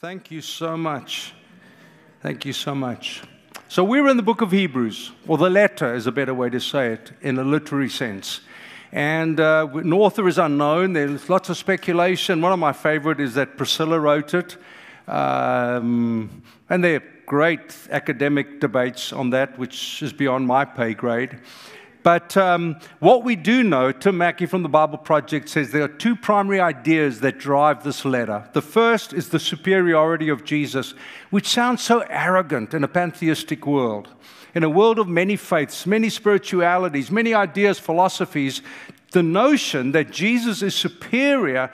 Thank you so much. Thank you so much. So we're in the book of Hebrews, or the letter is a better way to say it, in a literary sense. And an author is unknown. There's lots of speculation. One of my favorite is that Priscilla wrote it. And there are great academic debates on that, which is beyond my pay grade. But what we do know, Tim Mackie from the Bible Project says there are two primary ideas that drive this letter. The first is the superiority of Jesus, which sounds so arrogant in a pantheistic world. In a world of many faiths, many spiritualities, many ideas, philosophies, the notion that Jesus is superior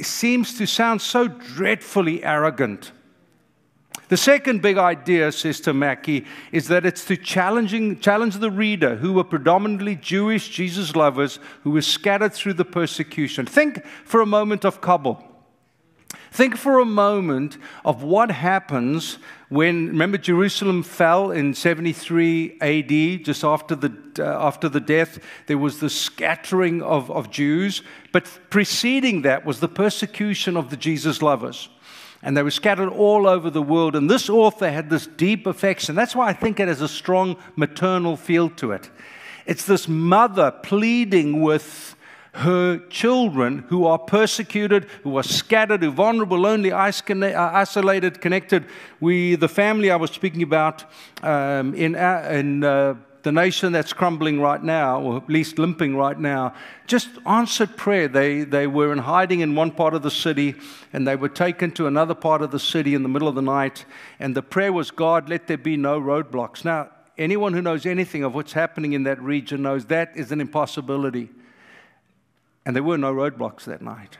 seems to sound so dreadfully arrogant. The second big idea, Sister Mackie, is that it's to challenge the reader, who were predominantly Jewish Jesus lovers who were scattered through the persecution. Think for a moment of Kabul. Think for a moment of what happens when, remember, Jerusalem fell in 73 AD, just after the death. There was the scattering of Jews, but preceding that was the persecution of the Jesus lovers. And they were scattered all over the world. And this author had this deep affection. That's why I think it has a strong maternal feel to it. It's this mother pleading with her children who are persecuted, who are scattered, who are vulnerable, lonely, isolated, connected. The family I was speaking about the nation that's crumbling right now, or at least limping right now, just answered prayer. They were in hiding in one part of the city, and they were taken to another part of the city in the middle of the night, and the prayer was, God, let there be no roadblocks. Now, anyone who knows anything of what's happening in that region knows that is an impossibility. And there were no roadblocks that night.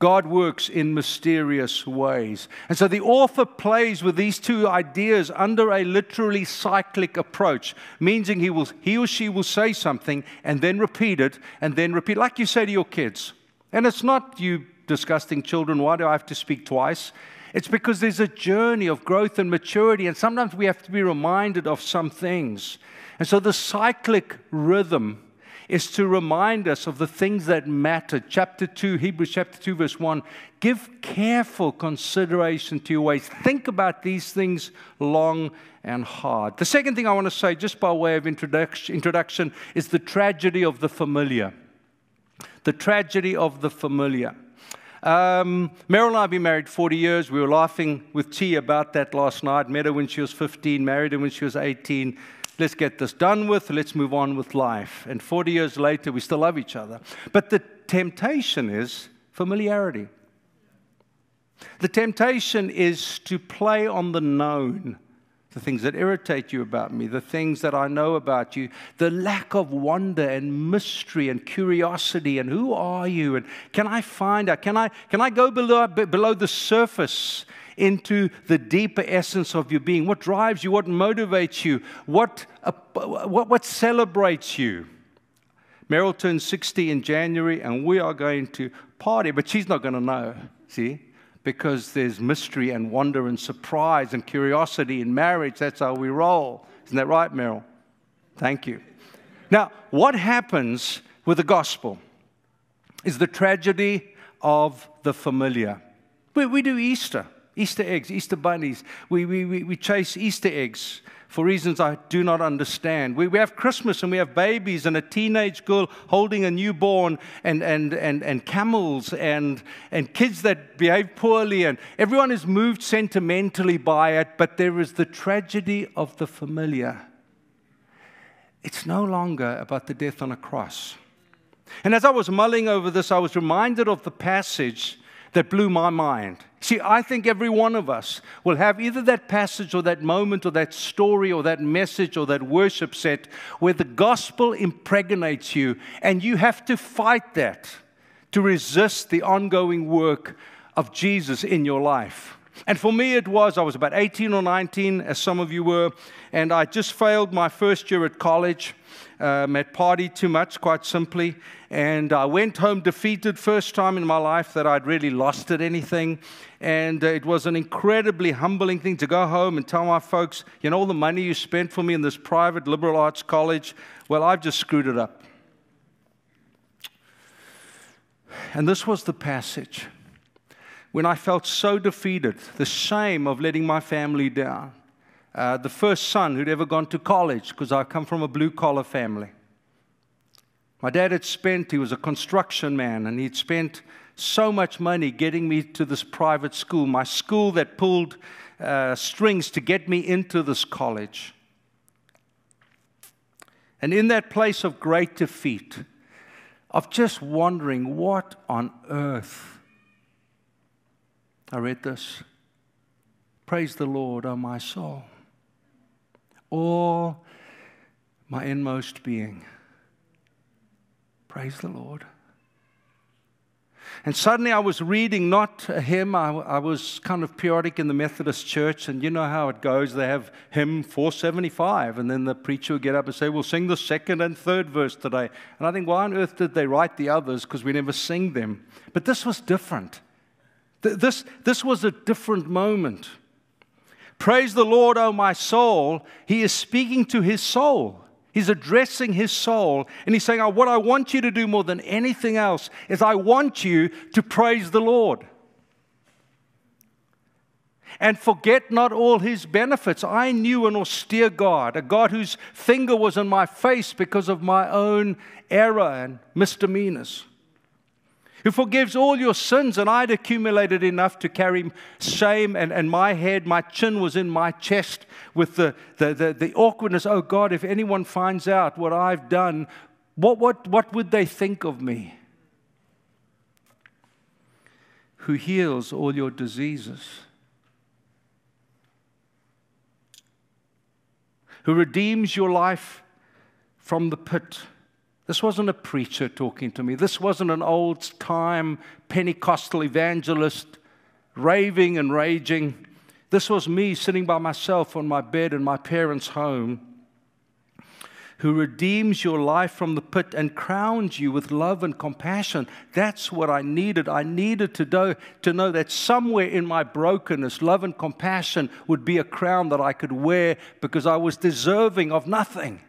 God works in mysterious ways. And so the author plays with these two ideas under a literally cyclic approach, meaning he or she will say something and then repeat it and then repeat, like you say to your kids. And it's not, you disgusting children, why do I have to speak twice? It's because there's a journey of growth and maturity, and sometimes we have to be reminded of some things. And so the cyclic rhythm is to remind us of the things that matter. Chapter 2, Hebrews chapter 2, verse 1, give careful consideration to your ways. Think about these things long and hard. The second thing I want to say, just by way of introduction, is the tragedy of the familiar. The tragedy of the familiar. Meryl and I have been married 40 years. We were laughing with T about that last night. Met her when she was 15, married her when she was 18. Let's get this done with, let's move on with life. And 40 years later, we still love each other. But the temptation is familiarity. The temptation is to play on the known, the things that irritate you about me, the things that I know about you, the lack of wonder and mystery and curiosity and who are you and can I find out, can I go below the surface into the deeper essence of your being. What drives you? What motivates you? What celebrates you? Meryl turns 60 in January, and we are going to party, but she's not going to know, see, because there's mystery and wonder and surprise and curiosity in marriage. That's how we roll. Isn't that right, Meryl? Thank you. Now, what happens with the gospel is the tragedy of the familiar. We do Easter. Easter eggs, Easter bunnies. We chase Easter eggs for reasons I do not understand. We have Christmas and we have babies and a teenage girl holding a newborn and camels and kids that behave poorly, and everyone is moved sentimentally by it, but there is the tragedy of the familiar. It's no longer about the death on a cross. And as I was mulling over this, I was reminded of the passage that blew my mind. See, I think every one of us will have either that passage or that moment or that story or that message or that worship set where the gospel impregnates you, and you have to fight that to resist the ongoing work of Jesus in your life. And for me it was, I was about 18 or 19, as some of you were, and I just failed my first year at college. I'd partied too much, quite simply, and I went home defeated, first time in my life that I'd really lost at anything, and it was an incredibly humbling thing to go home and tell my folks, you know, all the money you spent for me in this private liberal arts college, well, I've just screwed it up. And this was the passage when I felt so defeated, the shame of letting my family down. The first son who'd ever gone to college, because I come from a blue-collar family. My dad had spent, he was a construction man, and he'd spent so much money getting me to this private school, my school that pulled strings to get me into this college. And in that place of great defeat, of just wondering, what on earth? I read this. Praise the Lord, O my soul. All my inmost being. Praise the Lord. And suddenly I was reading not a hymn. I was kind of periodic in the Methodist church, and you know how it goes. They have hymn 475, and then the preacher would get up and say, we'll sing the second and third verse today. And I think, why on earth did they write the others? Because we never sing them. But this was different. This was a different moment. Praise the Lord, O my soul. He is speaking to his soul. He's addressing his soul, and he's saying, oh, what I want you to do more than anything else is I want you to praise the Lord. And forget not all his benefits. I knew an austere God, a God whose finger was in my face because of my own error and misdemeanors, who forgives all your sins, and I'd accumulated enough to carry shame, and my head, my chin was in my chest with the awkwardness. Oh God, if anyone finds out what I've done, what would they think of me? Who heals all your diseases, who redeems your life from the pit. This wasn't a preacher talking to me. This wasn't an old-time Pentecostal evangelist raving and raging. This was me sitting by myself on my bed in my parents' home, who redeems your life from the pit and crowns you with love and compassion. That's what I needed. I needed to know that somewhere in my brokenness, love and compassion would be a crown that I could wear because I was deserving of nothing.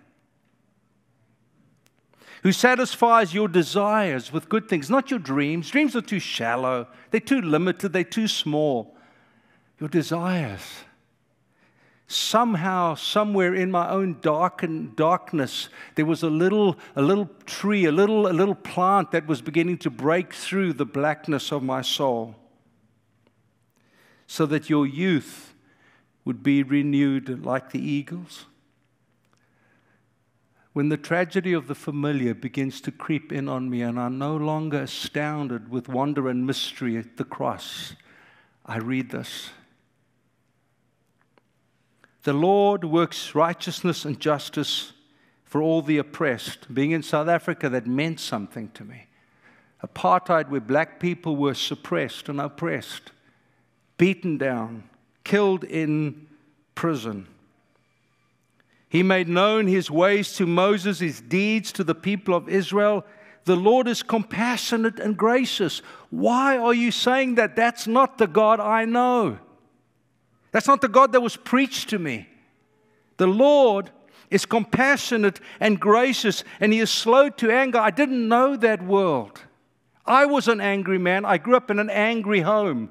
Who satisfies your desires with good things, not your dreams. Dreams are too shallow. They're too limited. They're too small. Your desires. Somehow, somewhere in my own darkness, there was a little tree, a little plant that was beginning to break through the blackness of my soul, so that your youth would be renewed like the eagles. When the tragedy of the familiar begins to creep in on me and I'm no longer astounded with wonder and mystery at the cross, I read this. The Lord works righteousness and justice for all the oppressed. Being in South Africa, that meant something to me. Apartheid, where black people were suppressed and oppressed, beaten down, killed in prison. He made known his ways to Moses, his deeds to the people of Israel. The Lord is compassionate and gracious. Why are you saying that? That's not the God I know. That's not the God that was preached to me. The Lord is compassionate and gracious, and he is slow to anger. I didn't know that world. I was an angry man. I grew up in an angry home.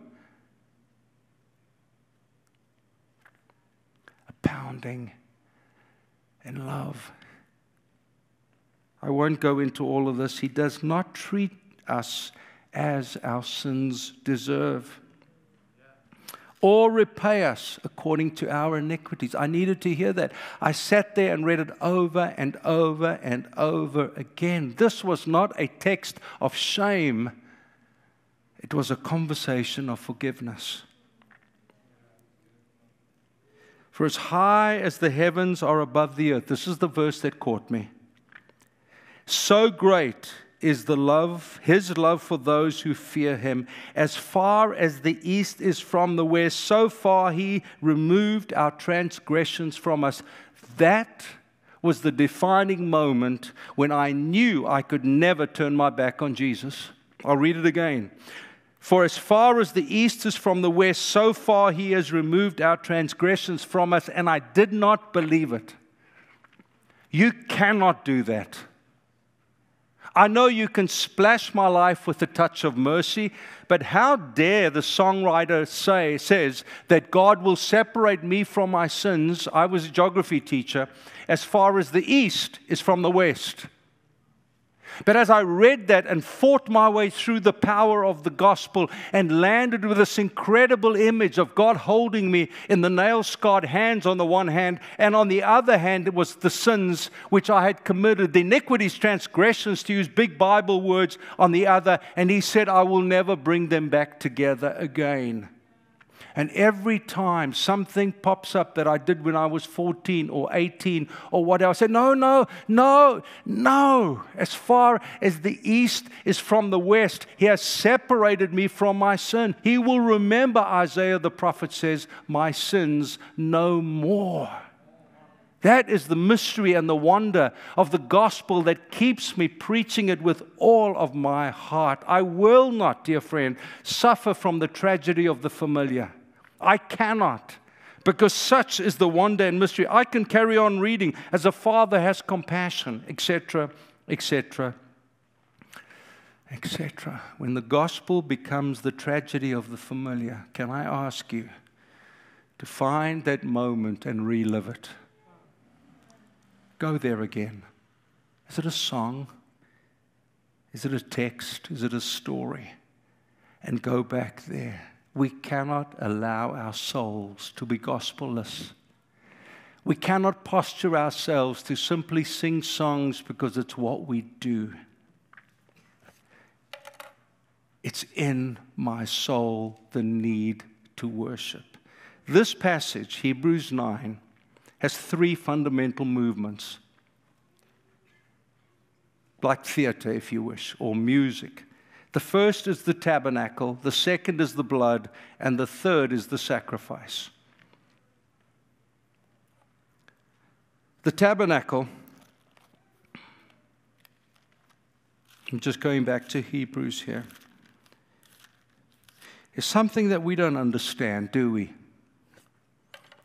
A pounding and love. I won't go into all of this. He does not treat us as our sins deserve or repay us according to our iniquities. I needed to hear that. I sat there and read it over and over and over again. This was not a text of shame. It was a conversation of forgiveness. For as high as the heavens are above the earth, this is the verse that caught me, so great is the love, his love for those who fear him. As far as the east is from the west, so far he removed our transgressions from us. That was the defining moment when I knew I could never turn my back on Jesus. I'll read it again. For as far as the east is from the west, so far he has removed our transgressions from us, and I did not believe it. You cannot do that. I know you can splash my life with a touch of mercy, but how dare the songwriter says that God will separate me from my sins, I was a geography teacher, as far as the east is from the west. But as I read that and fought my way through the power of the gospel and landed with this incredible image of God holding me in the nail-scarred hands on the one hand, and on the other hand it was the sins which I had committed, the iniquities, transgressions, to use big Bible words, on the other, and he said, I will never bring them back together again. And every time something pops up that I did when I was 14 or 18 or whatever, I said, no, no, no, no. As far as the east is from the west, he has separated me from my sin. He will remember, Isaiah the prophet says, my sins no more. That is the mystery and the wonder of the gospel that keeps me preaching it with all of my heart. I will not, dear friend, suffer from the tragedy of the familiar. I cannot, because such is the wonder and mystery. I can carry on reading as a father has compassion, etc., etc., etc. When the gospel becomes the tragedy of the familiar, can I ask you to find that moment and relive it? Go there again. Is it a song? Is it a text? Is it a story? And go back there. We cannot allow our souls to be gospelless. We cannot posture ourselves to simply sing songs because it's what we do. It's in my soul the need to worship. This passage, Hebrews 9, has three fundamental movements. Like theater, if you wish, or music. The first is the tabernacle, the second is the blood, and the third is the sacrifice. The tabernacle, I'm just going back to Hebrews here, is something that we don't understand, do we?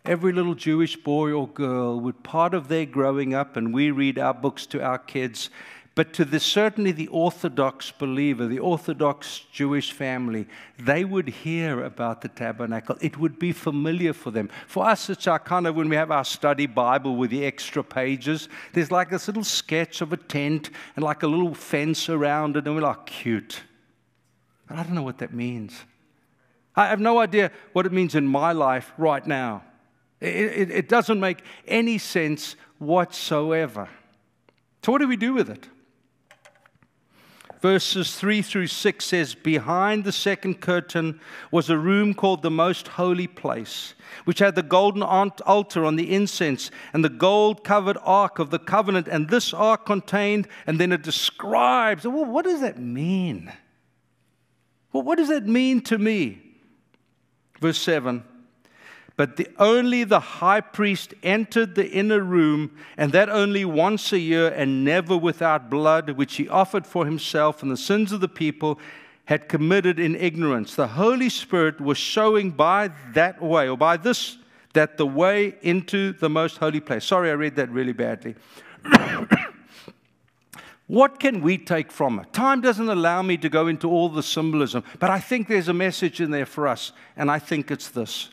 Every little Jewish boy or girl would part of their growing up, and we read our books to our kids, but to the, certainly the Orthodox believer, the Orthodox Jewish family, they would hear about the tabernacle. It would be familiar for them. For us, it's our kind of, when we have our study Bible with the extra pages, there's like this little sketch of a tent and like a little fence around it, and we're like, cute. But I don't know what that means. I have no idea what it means in my life right now. It doesn't make any sense whatsoever. So what do we do with it? Verses 3 through 6 says, behind the second curtain was a room called the Most Holy Place, which had the golden altar on the incense and the gold-covered ark of the covenant. And this ark contained, and then it describes, well, what does that mean? Well, what does that mean to me? Verse 7. But only the high priest entered the inner room, and that only once a year, and never without blood, which he offered for himself and the sins of the people had committed in ignorance. The Holy Spirit was showing by that way, or by this, that the way into the most holy place. Sorry, I read that really badly. What can we take from it? Time doesn't allow me to go into all the symbolism, but I think there's a message in there for us, and I think it's this.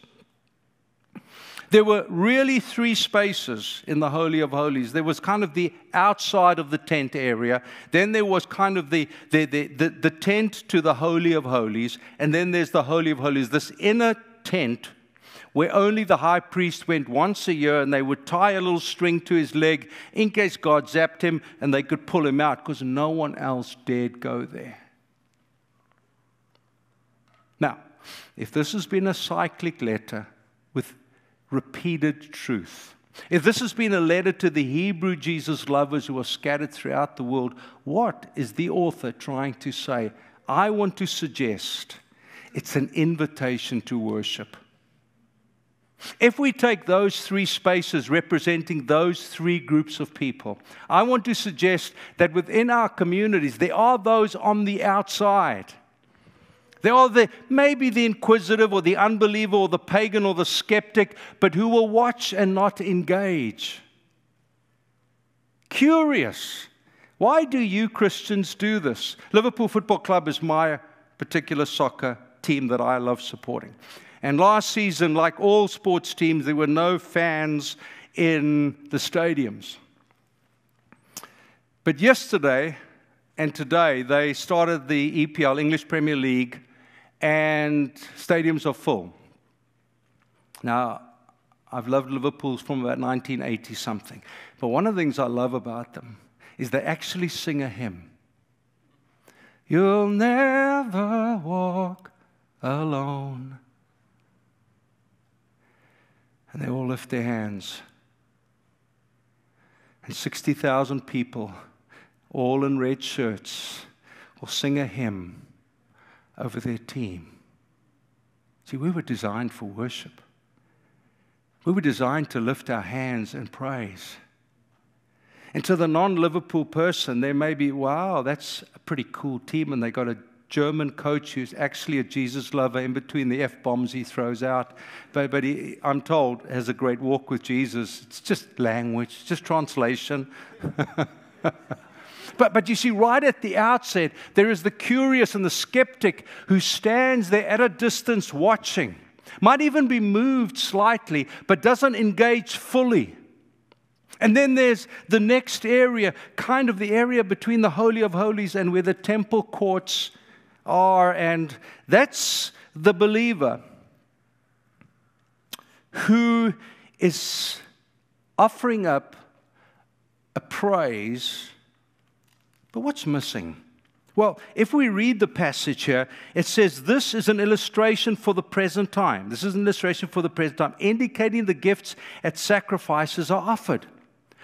There were really three spaces in the Holy of Holies. There was kind of the outside of the tent area. Then there was kind of the tent to the Holy of Holies. And then there's the Holy of Holies, this inner tent where only the high priest went once a year, and they would tie a little string to his leg in case God zapped him and they could pull him out because no one else dared go there. Now, if this has been a cyclic letter with repeated truth, if this has been a letter to the Hebrew Jesus lovers who are scattered throughout the world, what is the author trying to say? I want to suggest it's an invitation to worship. If we take those three spaces representing those three groups of people, I want to suggest that within our communities, there are those on the outside. They are maybe the inquisitive or the unbeliever or the pagan or the skeptic, but who will watch and not engage. Curious. Why do you Christians do this? Liverpool Football Club is my particular soccer team that I love supporting. And last season, like all sports teams, there were no fans in the stadiums. But yesterday and today, they started the EPL, English Premier League, and stadiums are full. Now, I've loved Liverpool from about 1980-something. But one of the things I love about them is they actually sing a hymn. You'll never walk alone. And they all lift their hands. And 60,000 people, all in red shirts, will sing a hymn over their team. See, we were designed for worship. We were designed to lift our hands in praise. And to the non-Liverpool person, there may be, wow, that's a pretty cool team, and they got a German coach who's actually a Jesus lover in between the F-bombs he throws out. But he, I'm told, has a great walk with Jesus. It's just language, it's just translation. But you see, right at the outset, there is the curious and the skeptic who stands there at a distance watching. Might even be moved slightly, but doesn't engage fully. And then there's the next area, kind of the area between the Holy of Holies and where the temple courts are, and that's the believer who is offering up a praise. But what's missing? Well, if we read the passage here, it says this is an illustration for the present time. This is an illustration for the present time, indicating the gifts and sacrifices are offered.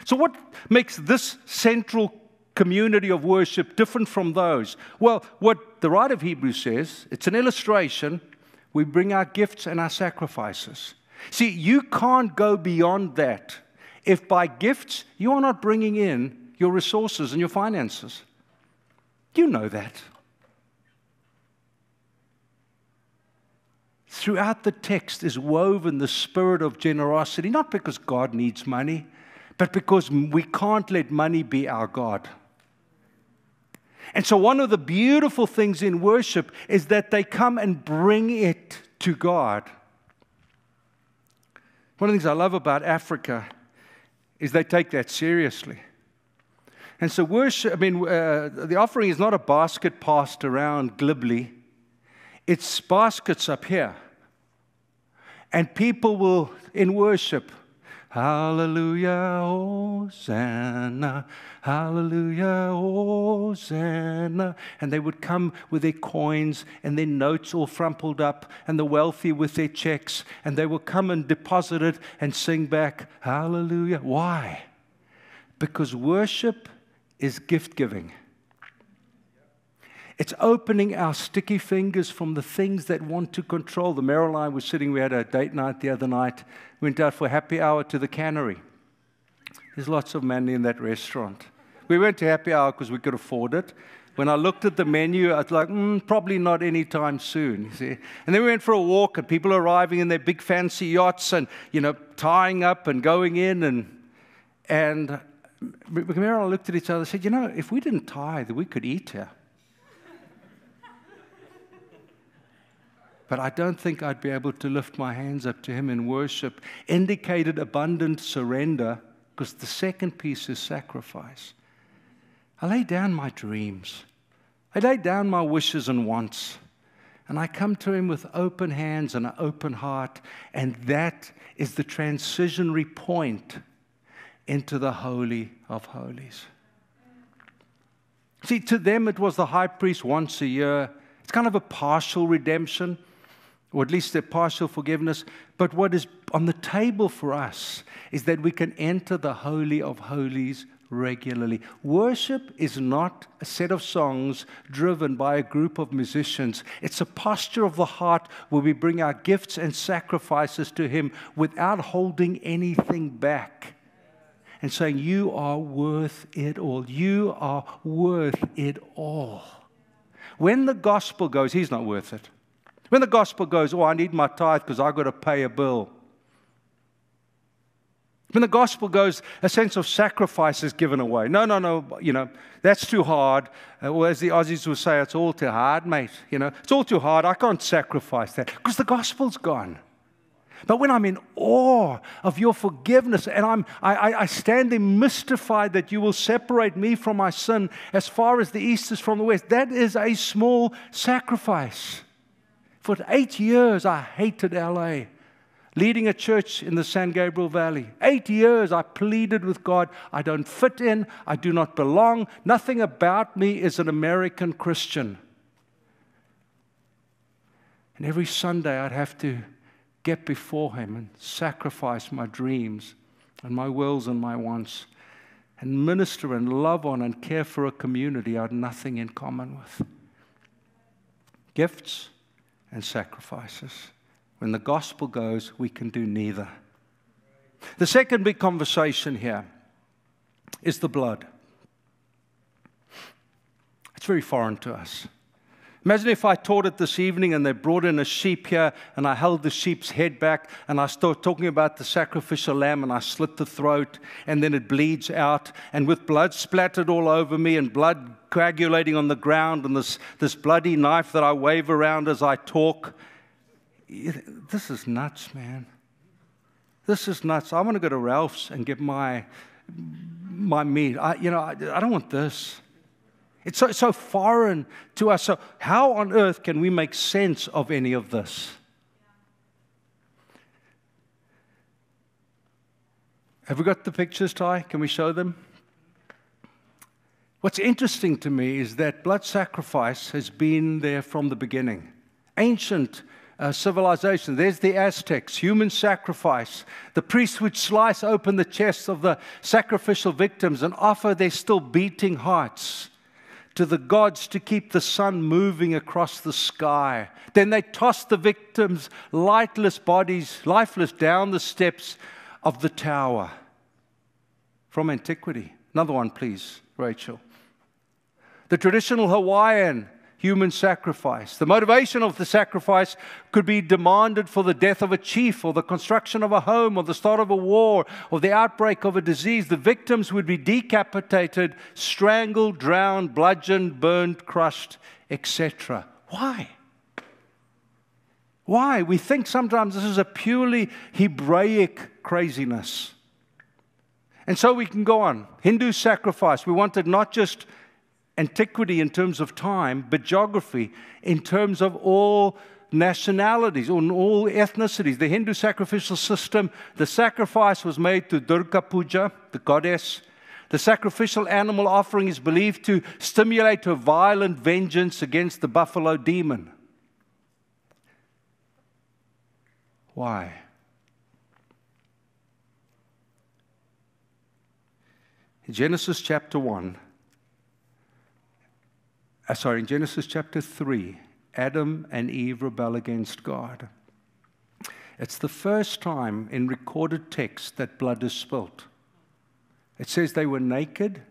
So what makes this central community of worship different from those? Well, what the writer of Hebrews says, it's an illustration. We bring our gifts and our sacrifices. See, you can't go beyond that if by gifts you are not bringing in your resources and your finances. You know that. Throughout the text is woven the spirit of generosity, not because God needs money, but because we can't let money be our God. And so one of the beautiful things in worship is that they come and bring it to God. One of the things I love about Africa is they take that seriously. And so worship, the offering is not a basket passed around glibly. It's baskets up here. And people will, in worship, hallelujah, Hosanna, hallelujah, Hosanna. And they would come with their coins and their notes all frumpled up, and the wealthy with their checks. And they will come and deposit it and sing back, hallelujah. Why? Because worship is gift-giving. It's opening our sticky fingers from the things that want to control. The Meryl and I were sitting, we had a date night the other night, went out for happy hour to the cannery. There's lots of money in that restaurant. We went to happy hour because we could afford it. When I looked at the menu, I was like, probably not anytime soon, you see. And then we went for a walk, and people arriving in their big fancy yachts and, you know, tying up and going in, and Meryl and I looked at each other and said, you know, if we didn't tithe, we could eat here. But I don't think I'd be able to lift my hands up to him in worship. Indicated abundant surrender, because the second piece is sacrifice. I lay down my dreams. I lay down my wishes and wants. And I come to him with open hands and an open heart. And that is the transitionary point into the Holy of Holies. See, to them it was the high priest once a year. It's kind of a partial redemption, or at least a partial forgiveness. But what is on the table for us is that we can enter the Holy of Holies regularly. Worship is not a set of songs driven by a group of musicians. It's a posture of the heart where we bring our gifts and sacrifices to him without holding anything back. And saying, you are worth it all. You are worth it all. When the gospel goes, he's not worth it. When the gospel goes, oh, I need my tithe because I've got to pay a bill. When the gospel goes, a sense of sacrifice is given away. No, you know, that's too hard. Or as the Aussies would say, it's all too hard, mate. You know, it's all too hard. I can't sacrifice that because the gospel's gone. But when I'm in awe of your forgiveness and I stand there mystified that you will separate me from my sin as far as the east is from the west, that is a small sacrifice. For 8 years, I hated L.A., leading a church in the San Gabriel Valley. 8 years, I pleaded with God, I don't fit in, I do not belong, nothing about me is an American Christian. And every Sunday, I'd have to get before Him and sacrifice my dreams and my wills and my wants and minister and love on and care for a community I had nothing in common with. Gifts and sacrifices. When the gospel goes, we can do neither. The second big conversation here is the blood. It's very foreign to us. Imagine if I taught it this evening and they brought in a sheep here and I held the sheep's head back and I started talking about the sacrificial lamb and I slit the throat and then it bleeds out and with blood splattered all over me and blood coagulating on the ground and this bloody knife that I wave around as I talk. This is nuts, man. This is nuts. I want to go to Ralph's and get my meat. I don't want this. It's so foreign to us. So how on earth can we make sense of any of this? Have we got the pictures, Ty? Can we show them? What's interesting to me is that blood sacrifice has been there from the beginning. Ancient civilization. There's the Aztecs, human sacrifice. The priests would slice open the chests of the sacrificial victims and offer their still beating hearts to the gods to keep the sun moving across the sky. Then they tossed the victims' lifeless bodies down the steps of the tower. From antiquity. Another one, please, Rachel. The traditional Hawaiian human sacrifice. The motivation of the sacrifice could be demanded for the death of a chief or the construction of a home or the start of a war or the outbreak of a disease. The victims would be decapitated, strangled, drowned, bludgeoned, burned, crushed, etc. Why? Why? We think sometimes this is a purely Hebraic craziness. And so we can go on. Hindu sacrifice. We wanted not just antiquity in terms of time, but geography in terms of all nationalities, on all ethnicities. The Hindu sacrificial system, the sacrifice was made to Durga Puja, the goddess. The sacrificial animal offering is believed to stimulate her violent vengeance against the buffalo demon. Why? In Genesis chapter 3, Adam and Eve rebel against God. It's the first time in recorded text that blood is spilt. It says they were naked,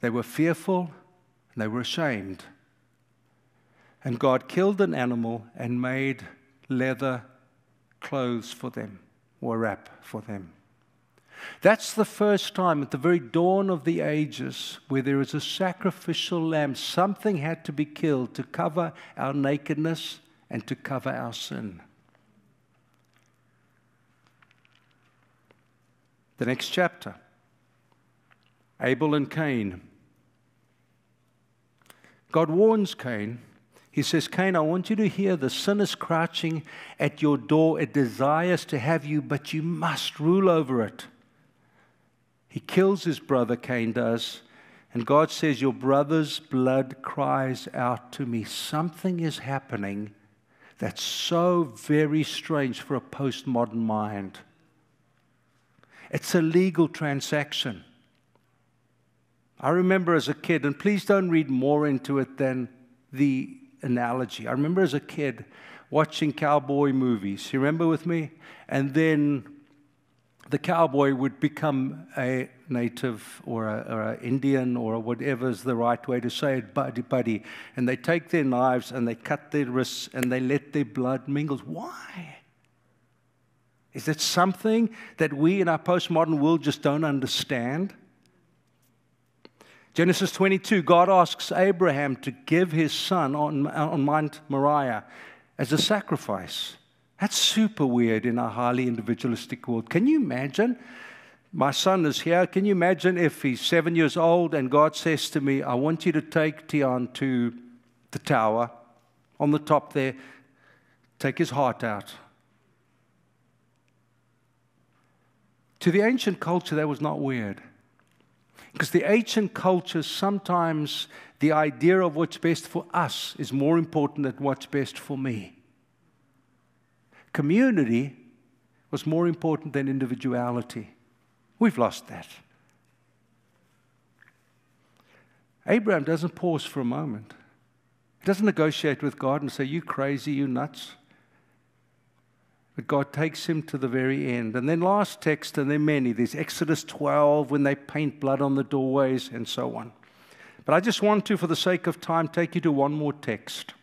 they were fearful, and they were ashamed. And God killed an animal and made leather clothes for them, or wrap for them. That's the first time at the very dawn of the ages where there is a sacrificial lamb. Something had to be killed to cover our nakedness and to cover our sin. The next chapter, Abel and Cain. God warns Cain. He says, Cain, I want you to hear the sin is crouching at your door. It desires to have you, but you must rule over it. He kills his brother, Cain does, and God says, your brother's blood cries out to me. Something is happening that's so very strange for a postmodern mind. It's a legal transaction. I remember as a kid, and please don't read more into it than the analogy. I remember as a kid watching cowboy movies. You remember with me? And then the cowboy would become a native or an Indian or whatever is the right way to say it, buddy. And they take their knives and they cut their wrists and they let their blood mingle. Why? Is that something that we in our postmodern world just don't understand? Genesis 22, God asks Abraham to give his son on Mount Moriah as a sacrifice. That's super weird in our highly individualistic world. Can you imagine? My son is here. Can you imagine if he's 7 years old and God says to me, I want you to take Tian to the tower on the top there, take his heart out. To the ancient culture, that was not weird. Because the ancient culture, sometimes the idea of what's best for us is more important than what's best for me. Community was more important than individuality. We've lost that. Abraham doesn't pause for a moment. He doesn't negotiate with God and say, you crazy, you nuts. But God takes him to the very end. And then last text, and there are many. There's Exodus 12, when they paint blood on the doorways, and so on. But I just want to, for the sake of time, take you to one more text.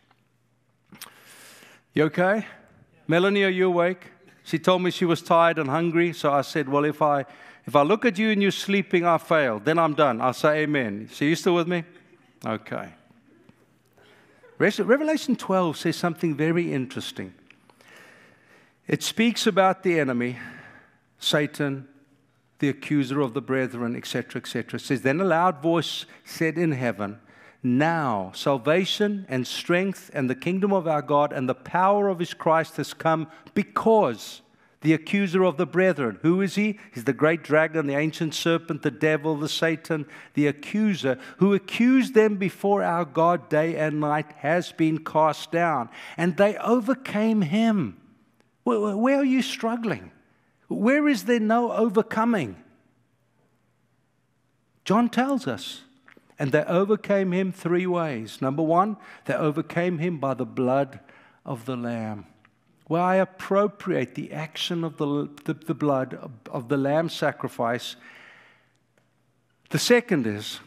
You okay? Yeah. Melanie, are you awake? She told me she was tired and hungry, so I said, well, if I look at you and you're sleeping, I failed. Then I'm done. I'll say amen. So you still with me? Okay. Revelation 12 says something very interesting. It speaks about the enemy, Satan, the accuser of the brethren, etc., etc. It says, then a loud voice said in heaven, now salvation and strength and the kingdom of our God and the power of his Christ has come, because the accuser of the brethren, who is he? He's the great dragon, the ancient serpent, the devil, the Satan, the accuser, who accused them before our God day and night, has been cast down. And they overcame him. Where are you struggling? Where is there no overcoming? John tells us. And they overcame him three ways. Number one, they overcame him by the blood of the Lamb. Where I appropriate the action of the blood of the Lamb sacrifice. The second is,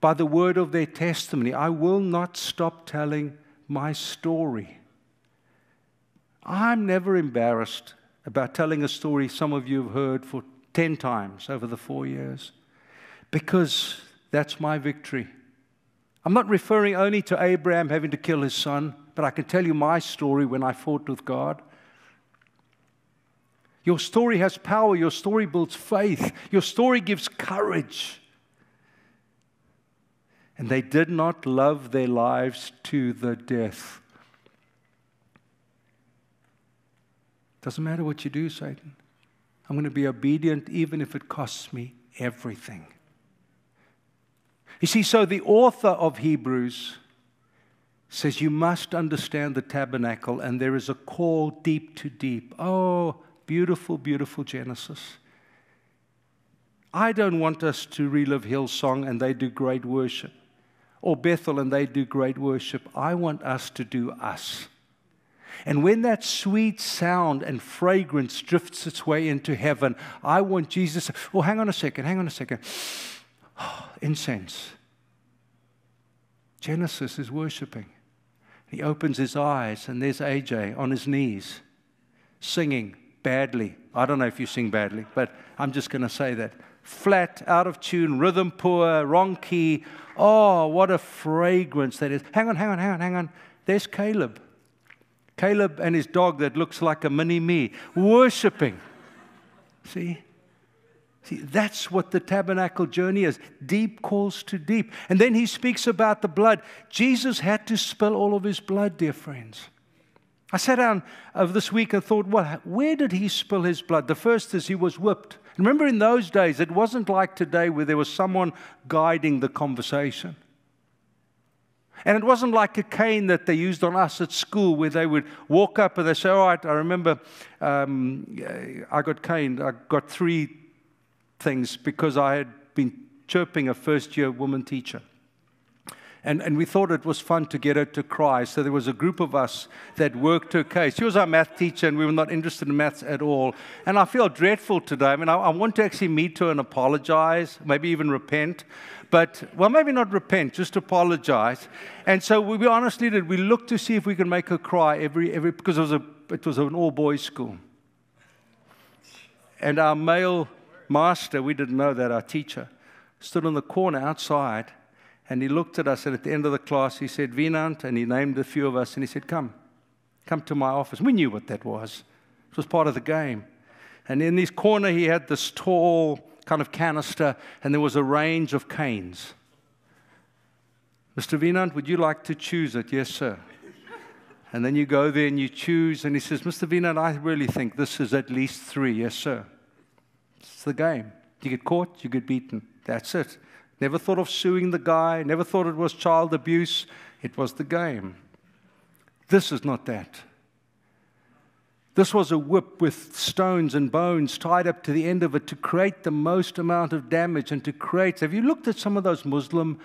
by the word of their testimony. I will not stop telling my story. I'm never embarrassed about telling a story some of you have heard for 10 times over the 4 years, because that's my victory. I'm not referring only to Abraham having to kill his son, but I can tell you my story when I fought with God. Your story has power. Your story builds faith. Your story gives courage. And they did not love their lives to the death. Doesn't matter what you do, Satan. I'm going to be obedient even if it costs me everything. You see, so the author of Hebrews says you must understand the tabernacle, and there is a call deep to deep. Oh, beautiful, beautiful Genesis. I don't want us to relive Hillsong and they do great worship, or Bethel and they do great worship. I want us to do us. And when that sweet sound and fragrance drifts its way into heaven, I want Jesus. Oh, hang on a second. Oh, incense. Genesis is worshiping. He opens his eyes, and there's AJ on his knees, singing badly. I don't know if you sing badly, but I'm just going to say that. Flat, out of tune, rhythm poor, wrong key. Oh, what a fragrance that is. Hang on. There's Caleb. Caleb and his dog that looks like a mini-me, worshiping. See? See, that's what the tabernacle journey is. Deep calls to deep. And then he speaks about the blood. Jesus had to spill all of his blood, dear friends. I sat down over this week and thought, well, where did he spill his blood? The first is he was whipped. And remember, in those days, it wasn't like today where there was someone guiding the conversation. And it wasn't like a cane that they used on us at school, where they would walk up and they say, all right, I remember I got caned. I got 3 things because I had been chirping a first-year woman teacher. And we thought it was fun to get her to cry. So there was a group of us that worked her case. She was our math teacher, and we were not interested in maths at all. And I feel dreadful today. I mean, I want to actually meet her and apologize, maybe even repent. But, well, maybe not repent, just apologize. And so we honestly did. We looked to see if we could make her cry because it was an all-boys school. And our male master, we didn't know that, our teacher, stood in the corner outside, and he looked at us, and at the end of the class, he said, Venant, and he named a few of us, and he said, come to my office. We knew what that was. It was part of the game. And in this corner, he had this tall kind of canister, and there was a range of canes. Mr. Venant, would you like to choose it? Yes, sir. And then you go there and you choose, and he says, Mr. Venant, I really think this is at least 3. Yes, sir. It's the game. You get caught, you get beaten. That's it. Never thought of suing the guy. Never thought it was child abuse. It was the game. This is not that. This was a whip with stones and bones tied up to the end of it to create the most amount of damage and to create. Have you looked at some of those Muslim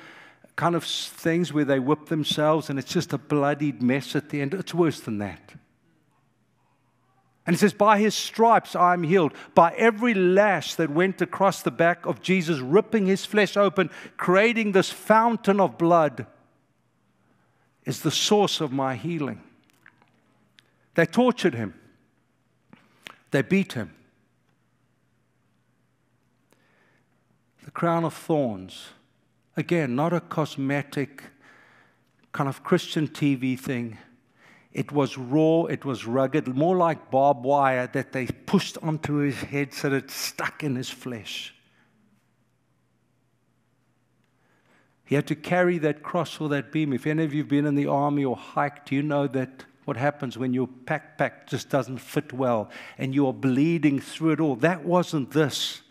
kind of things where they whip themselves and it's just a bloodied mess at the end? It's worse than that. And it says, by his stripes I am healed. By every lash that went across the back of Jesus, ripping his flesh open, creating this fountain of blood, is the source of my healing. They tortured him. They beat him. The crown of thorns. Again, not a cosmetic kind of Christian TV thing. It was raw, it was rugged, more like barbed wire that they pushed onto his head so that it stuck in his flesh. He had to carry that cross or that beam. If any of you have been in the army or hiked, you know that what happens when your backpack just doesn't fit well and you're bleeding through it all. That wasn't this.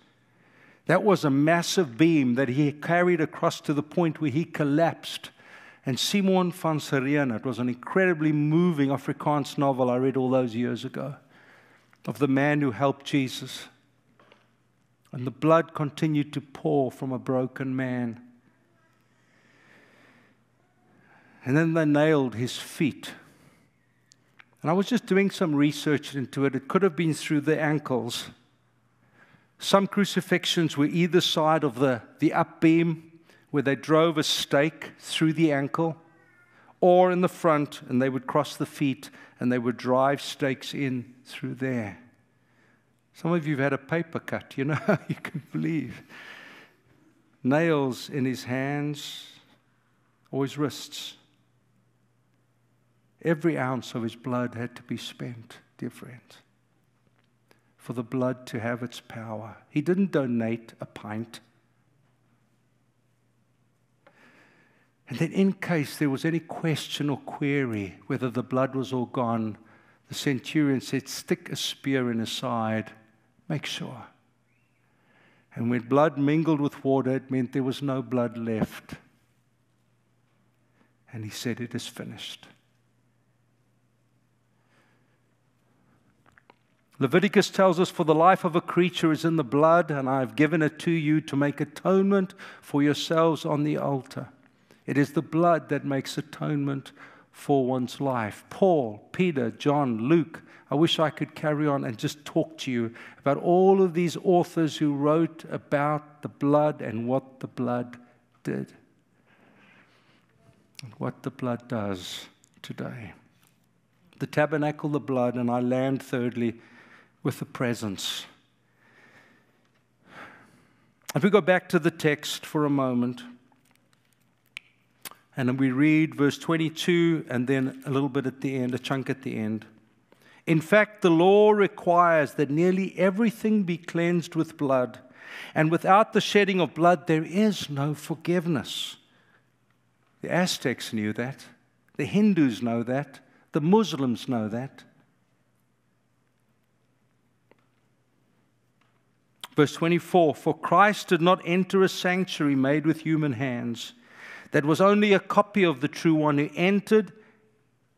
That was a massive beam that he carried across to the point where he collapsed. And Simon van Serena, it was an incredibly moving Afrikaans novel I read all those years ago, of the man who helped Jesus. And the blood continued to pour from a broken man. And then they nailed his feet. And I was just doing some research into it. It could have been through the ankles. Some crucifixions were either side of the up beam, where they drove a stake through the ankle, or in the front, and they would cross the feet, and they would drive stakes in through there. Some of you have had a paper cut, you know, you can believe. Nails in his hands or his wrists. Every ounce of his blood had to be spent, dear friends, for the blood to have its power. He didn't donate a pint. And then in case there was any question or query whether the blood was all gone, the centurion said, stick a spear in his side, make sure. And when blood mingled with water, it meant there was no blood left. And he said, it is finished. Leviticus tells us, for the life of a creature is in the blood, and I have given it to you to make atonement for yourselves on the altar. It is the blood that makes atonement for one's life. Paul, Peter, John, Luke, I wish I could carry on and just talk to you about all of these authors who wrote about the blood and what the blood did and what the blood does today. The tabernacle, the blood, and I land thirdly with the presence. If we go back to the text for a moment, and then we read verse 22 and then a little bit at the end, a chunk at the end. In fact, the law requires that nearly everything be cleansed with blood, and without the shedding of blood, there is no forgiveness. The Aztecs knew that. The Hindus know that. The Muslims know that. Verse 24, for Christ did not enter a sanctuary made with human hands. That was only a copy of the true one who entered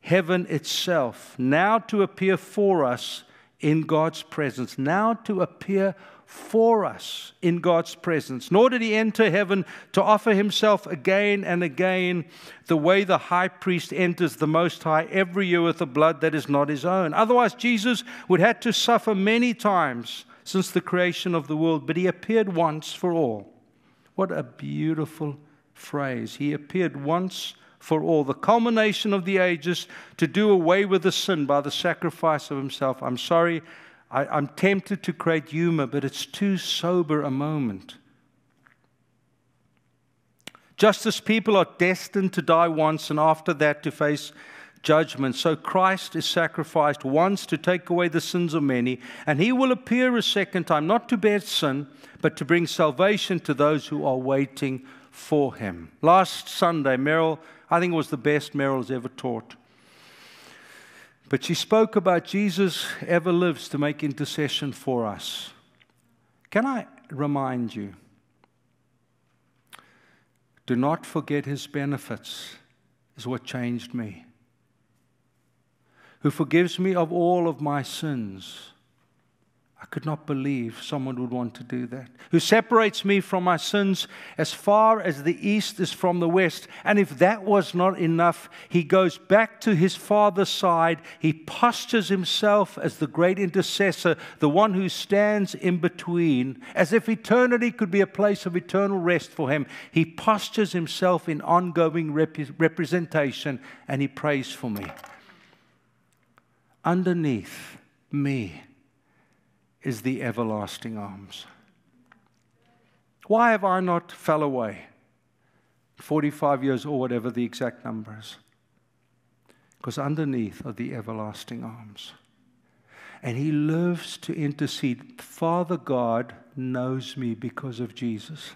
heaven itself, now to appear for us in God's presence. Now to appear for us in God's presence. Nor did he enter heaven to offer himself again and again the way the high priest enters the Most High every year with the blood that is not his own. Otherwise, Jesus would have had to suffer many times since the creation of the world, but he appeared once for all. What a beautiful phrase. He appeared once for all, the culmination of the ages, to do away with the sin by the sacrifice of himself. I'm sorry, I'm tempted to create humor, but it's too sober a moment. Just as people are destined to die once and after that to face judgment, so Christ is sacrificed once to take away the sins of many, and he will appear a second time, not to bear sin, but to bring salvation to those who are waiting for him. Last Sunday, Meryl, I think it was the best Meryl's ever taught, but she spoke about Jesus ever lives to make intercession for us. Can I remind you, do not forget his benefits is what changed me. Who forgives me of all of my sins. I could not believe someone would want to do that. Who separates me from my sins as far as the east is from the west. And if that was not enough, he goes back to his Father's side. He postures himself as the great intercessor, the one who stands in between, as if eternity could be a place of eternal rest for him. He postures himself in ongoing representation, and he prays for me. Underneath me is the everlasting arms. Why have I not fell away? 45 years or whatever the exact number is. Because underneath are the everlasting arms. And he lives to intercede. Father God knows me because of Jesus.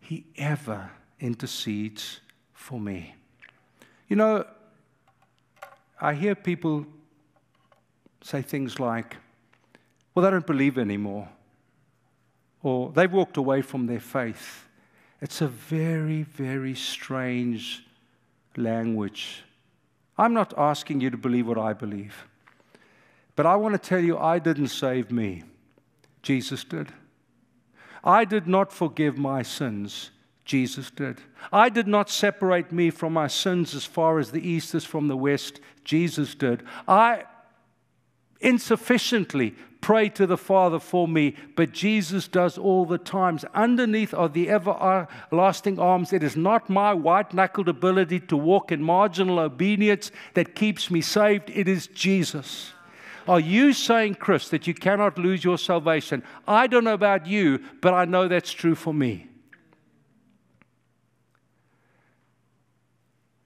He ever intercedes for me. You know, I hear people say things like, well, they don't believe anymore, or they've walked away from their faith. It's a very, very strange language. I'm not asking you to believe what I believe, but I want to tell you I didn't save me. Jesus did. I did not forgive my sins. Jesus did. I did not separate me from my sins as far as the east is from the west. Jesus did. I insufficiently pray to the Father for me, but Jesus does all the times. Underneath are the everlasting arms. It is not my white-knuckled ability to walk in marginal obedience that keeps me saved. It is Jesus. Are you saying, Chris, that you cannot lose your salvation? I don't know about you, but I know that's true for me.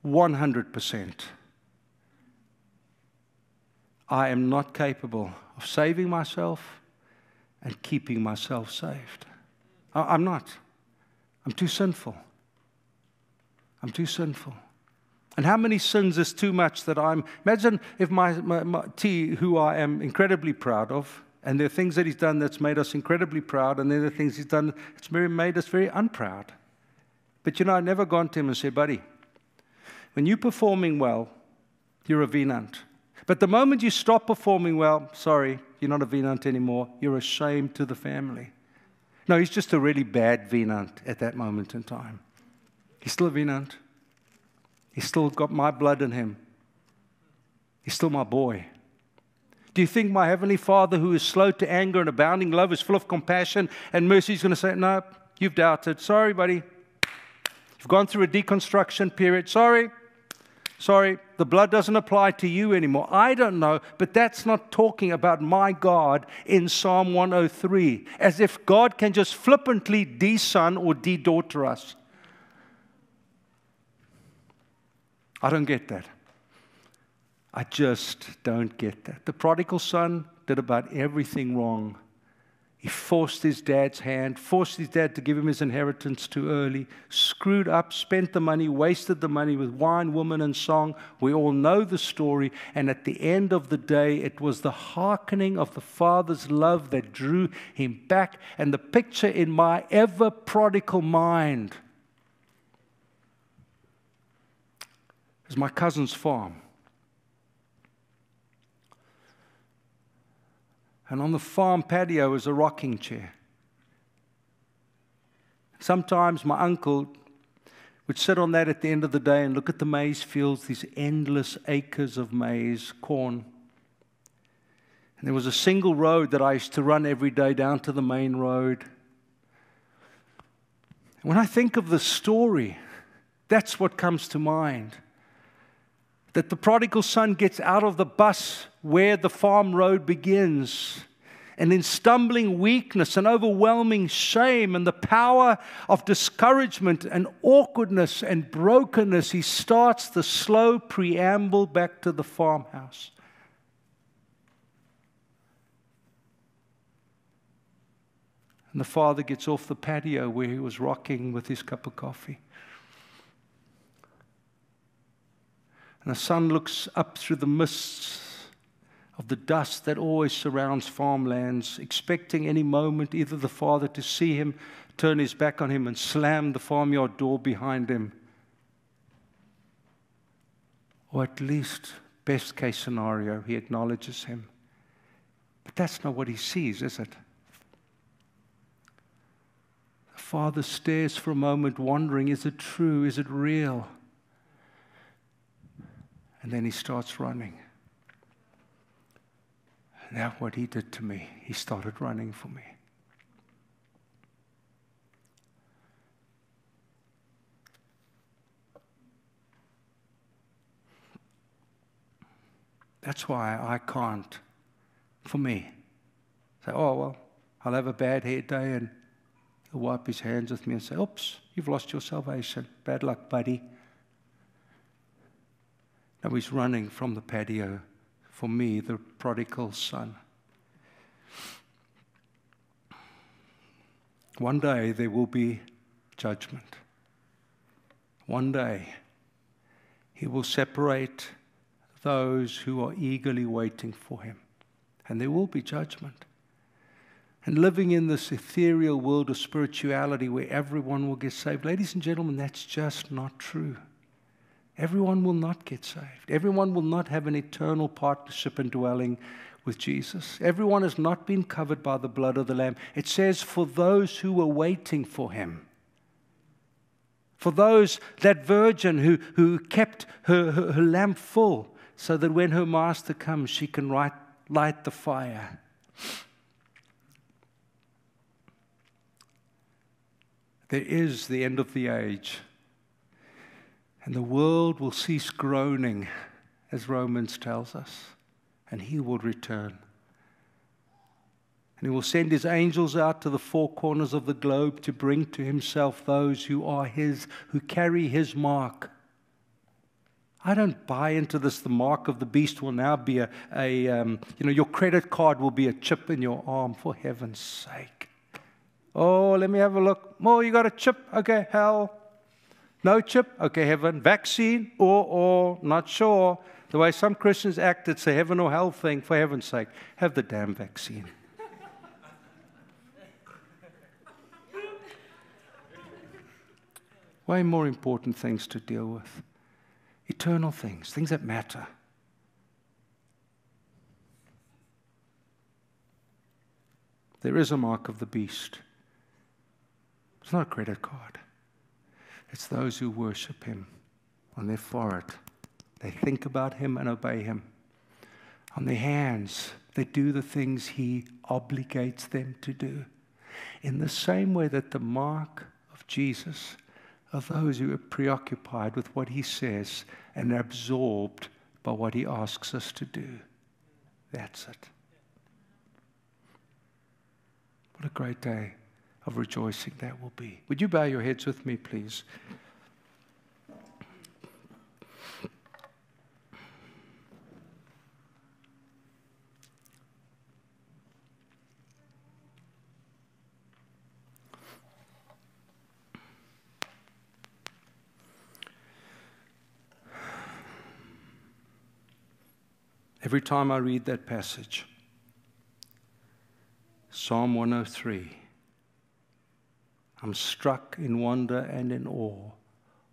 100%. I am not capable of saving myself and keeping myself saved. I'm not. I'm too sinful. I'm too sinful. And how many sins is too much that I'm... Imagine if my T, who I am incredibly proud of, and there are things that he's done that's made us incredibly proud, and then the things he's done that's made us very unproud. But you know, I've never gone to him and said, buddy, when you're performing well, you're a Venant. But the moment you stop performing well, sorry, you're not a Venant anymore. You're a shame to the family. No, he's just a really bad Venant at that moment in time. He's still a Venant. He's still got my blood in him. He's still my boy. Do you think my Heavenly Father, who is slow to anger and abounding love, is full of compassion and mercy, is going to say, no, you've doubted. Sorry, buddy. You've gone through a deconstruction period. Sorry, the blood doesn't apply to you anymore. I don't know, but that's not talking about my God in Psalm 103, as if God can just flippantly de-son or de-daughter us. I don't get that. I just don't get that. The prodigal son did about everything wrong. He forced his dad's hand, forced his dad to give him his inheritance too early, screwed up, spent the money, wasted the money with wine, woman, and song. We all know the story. And at the end of the day, it was the hearkening of the Father's love that drew him back. And the picture in my ever prodigal mind is my cousin's farm. And on the farm patio is a rocking chair. Sometimes my uncle would sit on that at the end of the day and look at the maize fields, these endless acres of maize, corn. And there was a single road that I used to run every day down to the main road. When I think of the story, that's what comes to mind. that the prodigal son gets out of the bus where the farm road begins. And in stumbling weakness and overwhelming shame and the power of discouragement and awkwardness and brokenness, he starts the slow preamble back to the farmhouse. And the father gets off the patio where he was rocking with his cup of coffee. And the sun looks up through the mists of the dust that always surrounds farmlands, expecting any moment either the father to see him, turn his back on him, and slam the farmyard door behind him. Or at least, best case scenario, he acknowledges him. But that's not what he sees, is it? The father stares for a moment, wondering, is it true? Is it real? And then he starts running. That's what he did to me. He started running for me. That's why I can't, for me, say, oh, well, I'll have a bad hair day and he'll wipe his hands with me and say, oops, you've lost your salvation. Bad luck, buddy. Now he's running from the patio. For me, the prodigal son. One day there will be judgment. One day he will separate those who are eagerly waiting for him. And there will be judgment. And living in this ethereal world of spirituality where everyone will get saved, ladies and gentlemen, that's just not true. Everyone will not get saved. Everyone will not have an eternal partnership and dwelling with Jesus. Everyone has not been covered by the blood of the Lamb. It says, for those who were waiting for him. For those, that virgin who kept her lamp full so that when her master comes, she can light the fire. There is the end of the age. And the world will cease groaning, as Romans tells us, and he will return. And he will send his angels out to the four corners of the globe to bring to himself those who are his, who carry his mark. I don't buy into this, the mark of the beast will now be your credit card will be a chip in your arm, for heaven's sake. Oh, let me have a look. Oh, you got a chip? Okay, hell. No chip? Okay, heaven. Vaccine? Or, not sure. The way some Christians act, it's a heaven or hell thing. For heaven's sake, have the damn vaccine. Way more important things to deal with. Eternal things, things that matter. There is a mark of the beast. It's not a credit card. It's those who worship him on their forehead. They think about him and obey him. On their hands, they do the things he obligates them to do. In the same way that the mark of Jesus are those who are preoccupied with what he says and absorbed by what he asks us to do. That's it. What a great day of rejoicing that will be. Would you bow your heads with me, please? Every time I read that passage, Psalm 103, I'm struck in wonder and in awe.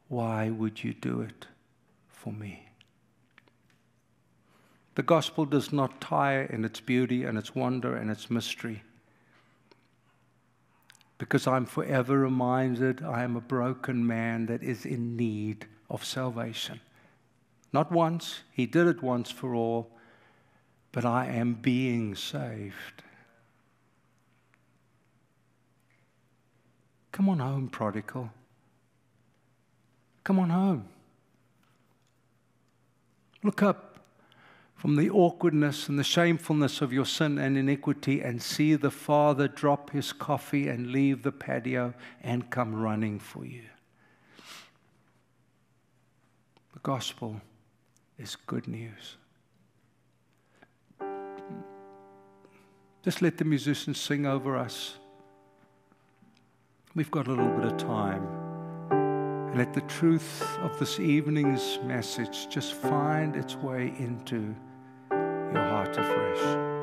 Why would you do it for me? The gospel does not tire in its beauty and its wonder and its mystery, because I'm forever reminded I am a broken man that is in need of salvation. Not once, he did it once for all, but I am being saved. Come on home, prodigal. Come on home. Look up from the awkwardness and the shamefulness of your sin and iniquity and see the Father drop his coffee and leave the patio and come running for you. The gospel is good news. Just let the musicians sing over us. We've got a little bit of time. And let the truth of this evening's message just find its way into your heart afresh.